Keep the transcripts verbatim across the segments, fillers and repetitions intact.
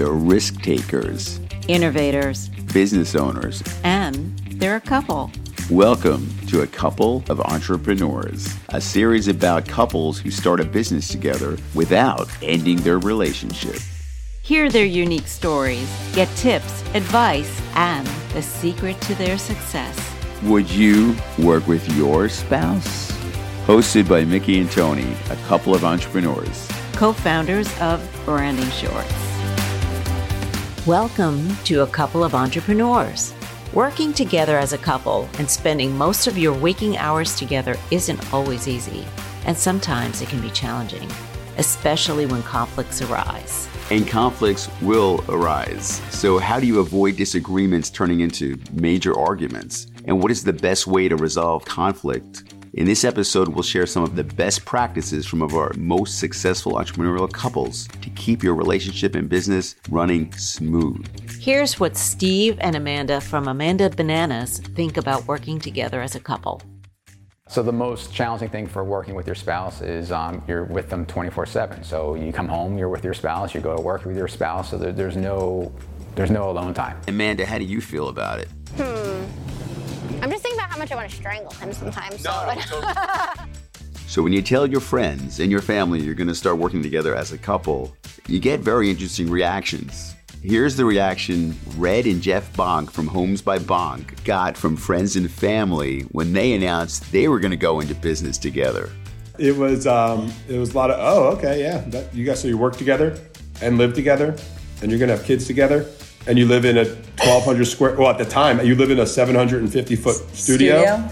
They're risk takers, innovators, business owners, and they're a couple. Welcome to A Couple of Entrepreneurs, a series about couples who start a business together without ending their relationship. Hear their unique stories, get tips, advice, and the secret to their success. Would you work with your spouse? Hosted by Mickey and Tony, A Couple of Entrepreneurs, co-founders of Branding Shorts. Welcome to A Couple of Entrepreneurs. Working together as a couple and spending most of your waking hours together isn't always easy, and sometimes it can be challenging, especially when conflicts arise. And conflicts will arise. So how do you avoid disagreements turning into major arguments? And what is the best way to resolve conflict? In this episode, we'll share some of the best practices from one of our most successful entrepreneurial couples to keep your relationship and business running smooth. Here's what Steve and Amanda from Amanda Bananas think about working together as a couple. So the most challenging thing for working with your spouse is um, you're with them twenty-four seven. So you come home, you're with your spouse, you go to work with your spouse, so there, there's no there's no alone time. Amanda, how do you feel about it? Hmm. I'm just thinking about how much I want to strangle him sometimes. No, so, no, totally. So when you tell your friends and your family you're going to start working together as a couple, you get very interesting reactions. Here's the reaction Red and Jeff Bonk from Homes by Bonk got from friends and family when they announced they were going to go into business together. It was um, it was a lot of, oh, okay, yeah. That, you guys, so you work together and live together and you're going to have kids together and you live in a twelve hundred square, well, at the time, you live in a seven hundred fifty foot studio.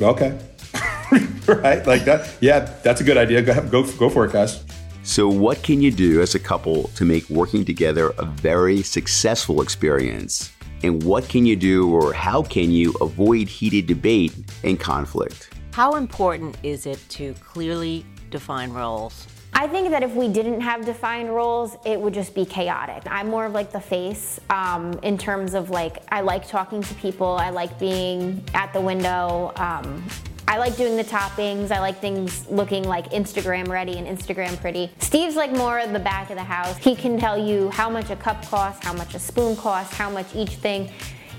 Studio. Okay. Right, like that. Yeah, that's a good idea. Go, go, go for it, guys. So what can you do as a couple to make working together a very successful experience? And what can you do, or how can you avoid heated debate and conflict? How important is it to clearly define roles? I think that if we didn't have defined roles, it would just be chaotic. I'm more of like the face um, in terms of like, I like talking to people, I like being at the window, um, I like doing the toppings. I like things looking like Instagram ready and Instagram pretty. Steve's like more the back of the house. He can tell you how much a cup costs, how much a spoon costs, how much each thing.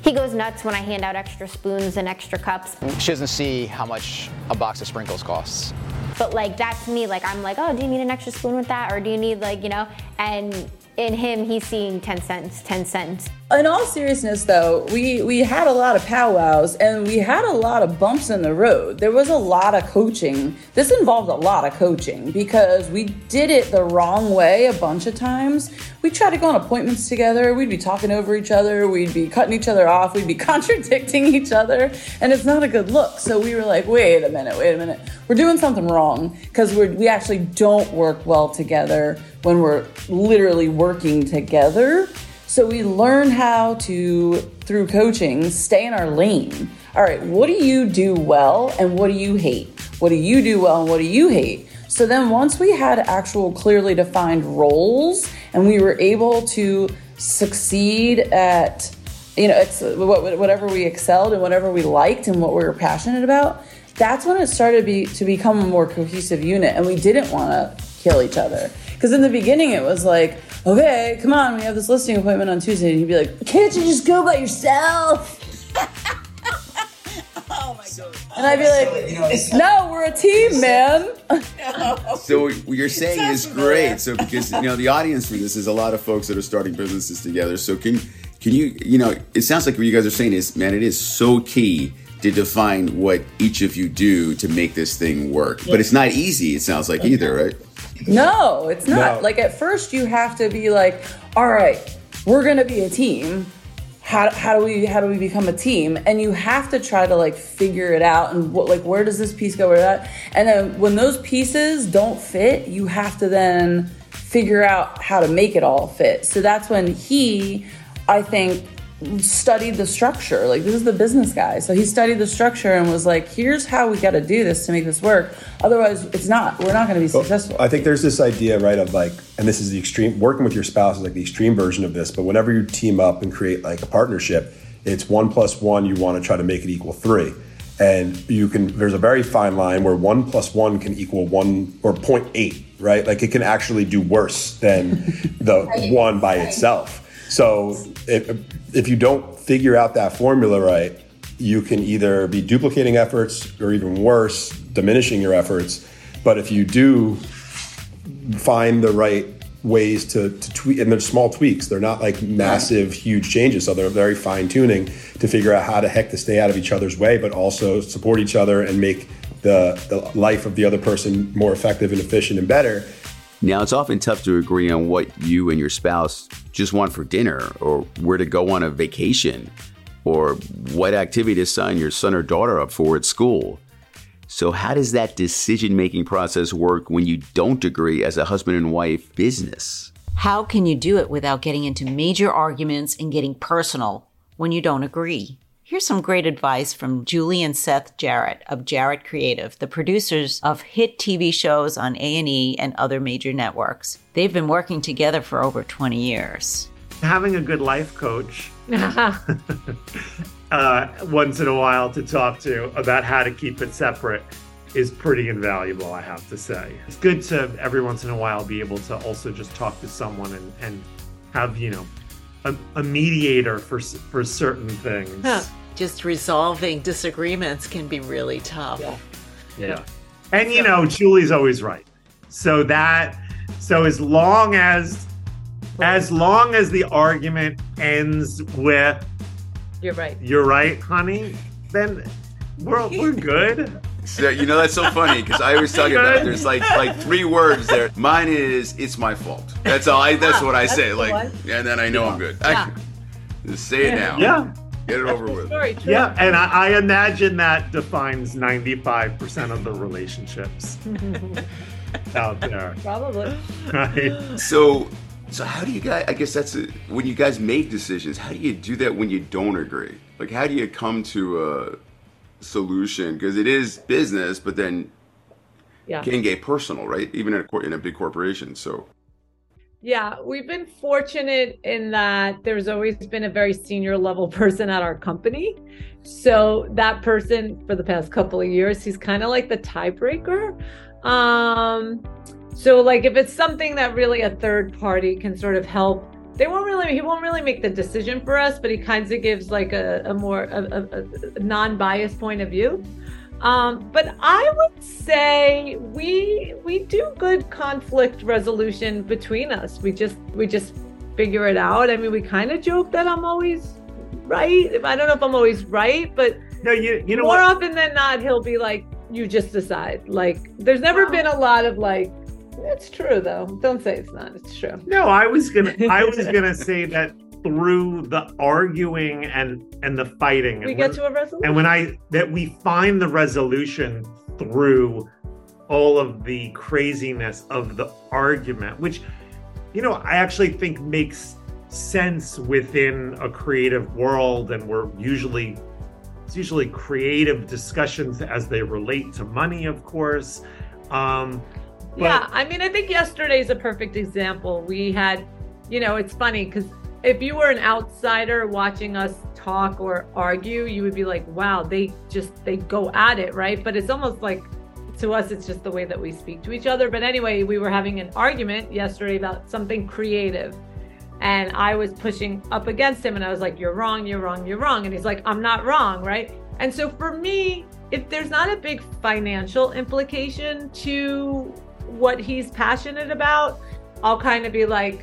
He goes nuts when I hand out extra spoons and extra cups. She doesn't see how much a box of sprinkles costs. But like that's me, like I'm like, oh, do you need an extra spoon with that? Or do you need like, you know, and in him, he's seeing ten cents, ten cents. In all seriousness though, we, we had a lot of powwows and we had a lot of bumps in the road. There was a lot of coaching. This involved a lot of coaching because we did it the wrong way a bunch of times. We tried to go on appointments together. We'd be talking over each other. We'd be cutting each other off. We'd be contradicting each other and it's not a good look. So we were like, wait a minute, wait a minute. We're doing something wrong because we're we actually don't work well together when we're literally working together. So we learn how to, through coaching, stay in our lane. All right, what do you do well and what do you hate? What do you do well and what do you hate? So then once we had actual clearly defined roles and we were able to succeed at, you know, it's whatever we excelled and whatever we liked and what we were passionate about, that's when it started to, be, to become a more cohesive unit and we didn't want to kill each other. Because in the beginning it was like, okay, come on, we have this listing appointment on Tuesday. And he'd be like, can't you just go by yourself? Oh my God. And I'd be like, no, we're a team, man. So what you're saying is great. So because, you know, the audience for this is a lot of folks that are starting businesses together. So can can you, you know, it sounds like what you guys are saying is, man, it is so key to define what each of you do to make this thing work. But it's not easy, it sounds like, either, right? No, it's not. No. Like at first you have to be like, all right, we're going to be a team. How, how do we, how do we become a team? And you have to try to like figure it out and what, like, where does this piece go? Where that? And then when those pieces don't fit, you have to then figure out how to make it all fit. So that's when he, I think, studied the structure. Like, this is the business guy. So he studied the structure and was like, here's how we got to do this to make this work. Otherwise, it's not, we're not going to be well, successful. I think there's this idea, right, of like, and this is the extreme, working with your spouse is like the extreme version of this, but whenever you team up and create like a partnership, it's one plus one, you want to try to make it equal three. And you can, there's a very fine line where one plus one can equal one or zero point eight, right? Like it can actually do worse than the right. one by right. itself. So if, if you don't figure out that formula right, you can either be duplicating efforts or even worse, diminishing your efforts. But if you do find the right ways to, to tweak, and they're small tweaks, they're not like massive, huge changes. So they're very fine tuning to figure out how the heck to stay out of each other's way, but also support each other and make the, the life of the other person more effective and efficient and better. Now, it's often tough to agree on what you and your spouse just want for dinner or where to go on a vacation or what activity to sign your son or daughter up for at school. So how does that decision-making process work when you don't agree as a husband and wife business? How can you do it without getting into major arguments and getting personal when you don't agree? Here's some great advice from Julie and Seth Jarrett of Jarrett Creative, the producers of hit T V shows on A and E and other major networks. They've been working together for over twenty years. Having a good life coach uh, once in a while to talk to about how to keep it separate is pretty invaluable, I have to say. It's good to every once in a while be able to also just talk to someone and, and have, you know, a, a mediator for, for certain things. Huh. Just resolving disagreements can be really tough. Yeah. yeah. And, you know, Julie's always right. So that, so as long as As long as the argument ends with, "You're right, you're right, honey," then we're we're good. So, you know, that's so funny because I always talk about it. There's like like three words there. Mine is "It's my fault." That's all. I, that's what I that's say. Like, one. And then I know yeah. I'm good. I, yeah. Just say it now. Yeah. Get it over that's with. Very true. Yeah, and I, I imagine that defines ninety-five percent of the relationships out there. Probably. Right. So. So how do you guys, I guess that's, a, when you guys make decisions, how do you do that when you don't agree? Like, how do you come to a solution? Because it is business, but then yeah. can get personal, right? Even in a, in a big corporation, so. Yeah, we've been fortunate in that there's always been a very senior level person at our company. So that person, for the past couple of years, he's kind of like the tiebreaker. Um, So like if it's something that really a third party can sort of help, they won't really, he won't really make the decision for us, but he kind of gives like a, a more a, a, a non-biased point of view. Um, but I would say we we do good conflict resolution between us. We just we just figure it out. I mean, we kind of joke that I'm always right. I don't know if I'm always right, but no, you, you know more what? often than not, he'll be like, "You just decide." Like there's never been a lot of like, "It's true, though. Don't say it's not. It's true." No, I was gonna. I was gonna say that through the arguing and and the fighting, we and get when, to a resolution. And when I that we find the resolution through all of the craziness of the argument, which, you know, I actually think makes sense within a creative world, and we're usually it's usually creative discussions as they relate to money, of course. Um, But, yeah, I mean, I think yesterday's a perfect example. We had, you know, it's funny because if you were an outsider watching us talk or argue, you would be like, wow, they just, they go at it, right? But it's almost like, to us, it's just the way that we speak to each other. But anyway, we were having an argument yesterday about something creative. And I was pushing up against him and I was like, "You're wrong, you're wrong, you're wrong." And he's like, "I'm not wrong," right? And so for me, if there's not a big financial implication to what he's passionate about, I'll kind of be like,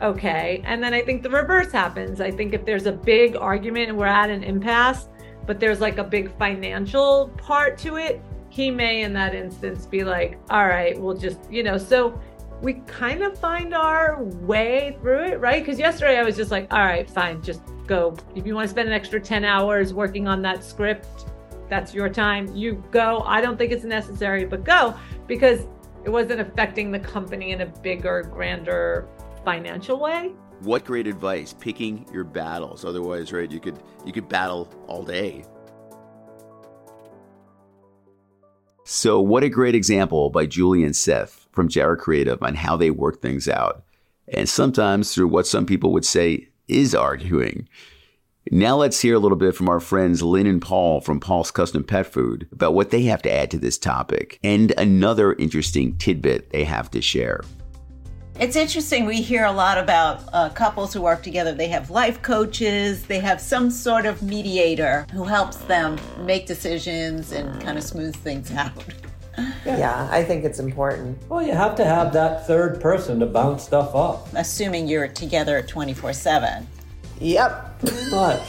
okay. And then I think the reverse happens. I think if there's a big argument and we're at an impasse, but there's like a big financial part to it, he may in that instance be like, all right, we'll just, you know, so we kind of find our way through it, right? Because yesterday I was just like, all right, fine, just go. If you want to spend an extra ten hours working on that script, that's your time, you go. I don't think it's necessary, but go, because it wasn't affecting the company in a bigger, grander financial way. What great advice, picking your battles. Otherwise, right, you could you could battle all day. So what a great example by Julie and Seth from Jarrett Creative on how they work things out. And sometimes through what some people would say is arguing. Now let's hear a little bit from our friends Lynn and Paul from Paul's Custom Pet Food about what they have to add to this topic and another interesting tidbit they have to share. It's interesting. We hear a lot about uh, couples who work together. They have life coaches. They have some sort of mediator who helps them make decisions and kind of smooth things out. Yeah. yeah, I think it's important. Well, you have to have that third person to bounce stuff off. Assuming you're together twenty-four seven. Yep. Pretty much.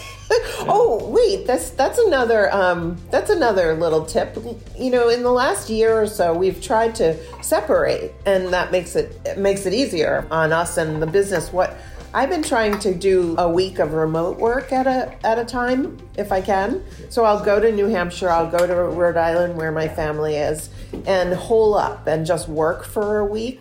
Oh, wait, that's that's another um, that's another little tip. You know, in the last year or so, we've tried to separate, and that makes it, it makes it easier on us and the business. What I've been trying to do a week of remote work at a at a time, if I can. So I'll go to New Hampshire, I'll go to Rhode Island where my family is, and hole up and just work for a week.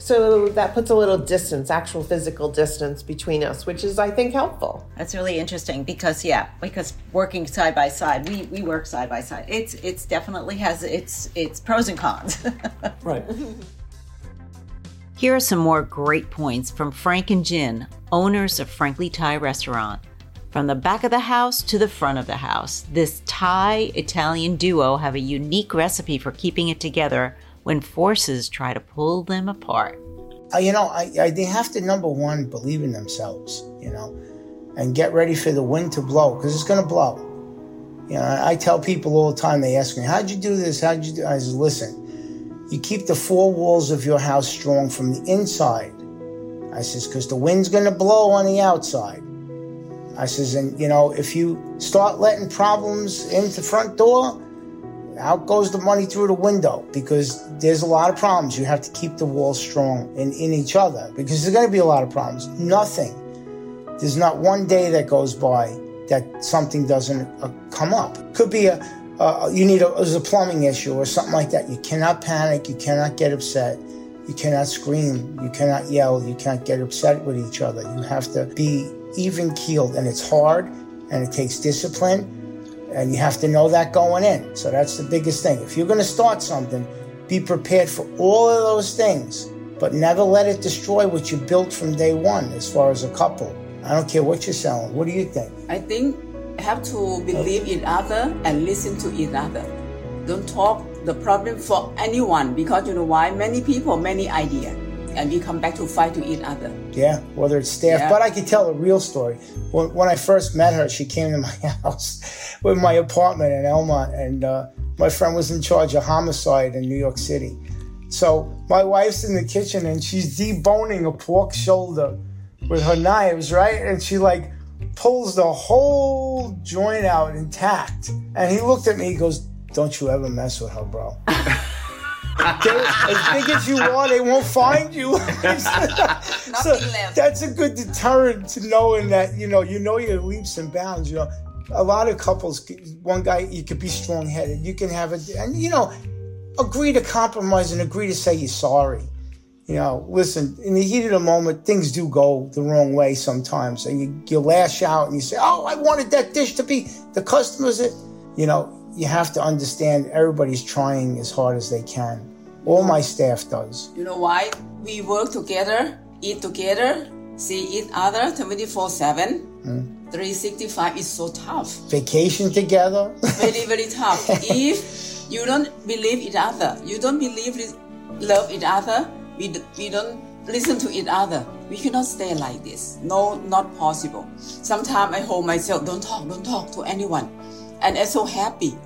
So that puts a little distance, actual physical distance between us, which is, I think, helpful. That's really interesting because, yeah, because working side by side, we, we work side by side. It's it's definitely has its its pros and cons. Right. Here are some more great points from Frank and Jin, owners of Frankly Thai Restaurant. From the back of the house to the front of the house, this Thai-Italian duo have a unique recipe for keeping it together when forces try to pull them apart. You know, I, I, they have to, number one, believe in themselves, you know, and get ready for the wind to blow, because it's going to blow. You know, I, I tell people all the time, they ask me, how'd you do this? How'd you do this? I said, listen, you keep the four walls of your house strong from the inside. I says, because the wind's going to blow on the outside. I says, and, you know, if you start letting problems in the front door, out goes the money through the window, because there's a lot of problems. You have to keep the walls strong in, in each other, because there's going to be a lot of problems. Nothing. There's not one day that goes by that something doesn't uh, come up. Could be a, uh, you need a, a plumbing issue or something like that. You cannot panic. You cannot get upset. You cannot scream. You cannot yell. You can't get upset with each other. You have to be even keeled, and it's hard, and it takes discipline. And you have to know that going in. So that's the biggest thing. If you're going to start something, be prepared for all of those things, but never let it destroy what you built from day one as far as a couple. I don't care what you're selling. What do you think? I think have to believe in other and listen to each other. Don't talk the problem for anyone, because you know why? Many people, many ideas. And we come back to fight to each other. Yeah, whether it's staff. Yeah. But I could tell a real story. When, when I first met her, she came to my house with my apartment in Elmont. And uh, my friend was in charge of homicide in New York City. So my wife's in the kitchen and she's deboning a pork shoulder with her knives, right? And she like pulls the whole joint out intact. And he looked at me, he goes, don't you ever mess with her, bro. As big as you are, they won't find you. So that's a good deterrent to knowing that, you know, you know your leaps and bounds. You know, a lot of couples, one guy, you could be strong-headed. You can have a, and you know, agree to compromise and agree to say you're sorry. You know, listen, in the heat of the moment, things do go the wrong way sometimes. And you, you lash out and you say, oh, I wanted that dish to be, the customer's it, you know. You have to understand everybody's trying as hard as they can. All my staff does. You know why? We work together, eat together, see each other twenty-four seven. Mm. three sixty-five is so tough. Vacation together. Very, very tough. If you don't believe each other, you don't believe, love each other, we, we don't listen to each other. We cannot stay like this. No, not possible. Sometimes I hold myself, don't talk, don't talk to anyone. And I'm so happy.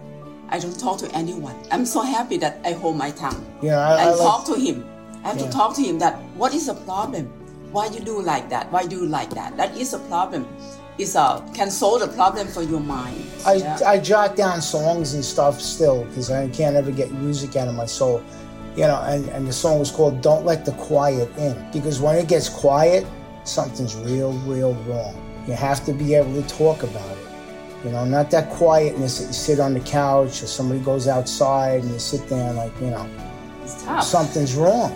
I don't talk to anyone. I'm so happy that I hold my tongue. Yeah, I, and I talk like, to him. I have yeah. to talk to him that what is the problem? Why you do like that? Why do you like that? That is a problem. It's a, can solve the problem for your mind. I, yeah. I jot down songs and stuff still because I can't ever get music out of my soul. You know, and, and the song was called Don't Let the Quiet In, because when it gets quiet, something's real, real wrong. You have to be able to talk about it. You know, not that quietness that you sit on the couch or somebody goes outside and you sit there and like, you know, it's tough. Something's wrong.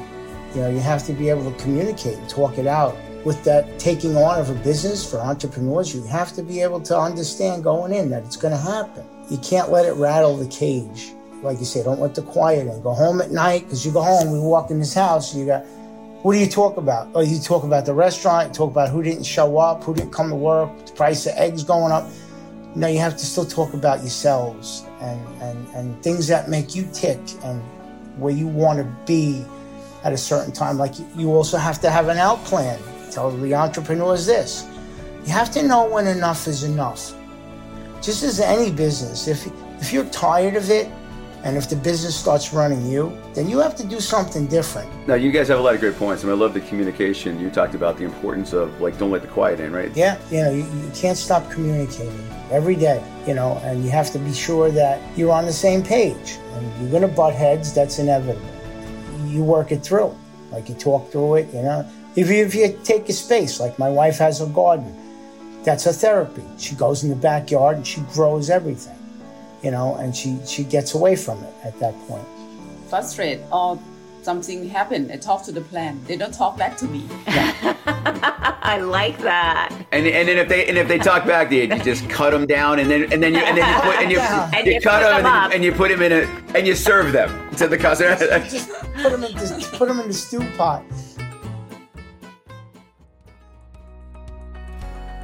You know, you have to be able to communicate and talk it out. With that taking on of a business for entrepreneurs, you have to be able to understand going in that it's going to happen. You can't let it rattle the cage. Like you say, don't let the quiet in. Go home at night, because you go home, we walk in this house, and you got What do you talk about? Oh, you talk about the restaurant, you talk about who didn't show up, who didn't come to work, the price of eggs going up. No, you have to still talk about yourselves and, and, and things that make you tick and where you want to be at a certain time. Like you also have to have an out plan. Tell the entrepreneurs this. You have to know when enough is enough. Just as any business, if if you're tired of it, and if the business starts running you, then you have to do something different. Now, you guys have a lot of great points. I mean, I love the communication. You talked about the importance of, like, don't let the quiet in, right? Yeah, you know, you, you can't stop communicating every day, you know, and you have to be sure that you're on the same page. And you're going to butt heads, that's inevitable. You work it through, like you talk through it, you know. If you, if you take a space, like my wife has a garden, that's her therapy. She goes in the backyard and she grows everything. You know, and she, she gets away from it at that point. Frustrated or something happened. I talk to the plan. They don't talk back to me. Yeah. I like that. And and then if they and if they talk back to you, you just cut them down, and then and then you and then you put and you, yeah. you, and you, you cut them, them and, you, and you put them in a and you serve them to the customer. Just put them in the, put them in the stew pot.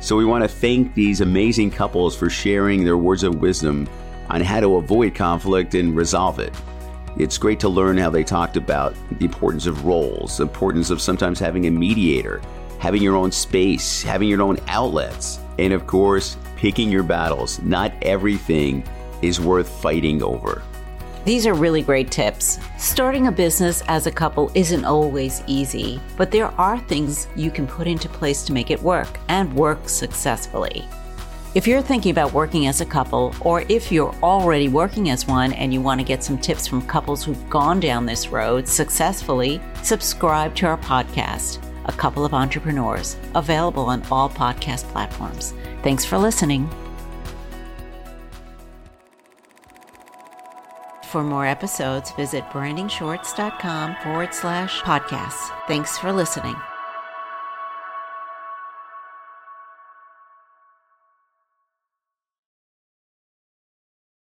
So we want to thank these amazing couples for sharing their words of wisdom on how to avoid conflict and resolve it. It's great to learn how they talked about the importance of roles, the importance of sometimes having a mediator, having your own space, having your own outlets, and of course, picking your battles. Not everything is worth fighting over. These are really great tips. Starting a business as a couple isn't always easy, but there are things you can put into place to make it work and work successfully. If you're thinking about working as a couple, or if you're already working as one and you want to get some tips from couples who've gone down this road successfully, subscribe to our podcast, A Couple of Entrepreneurs, available on all podcast platforms. Thanks for listening. For more episodes, visit brandingshorts.com forward slash podcasts. Thanks for listening.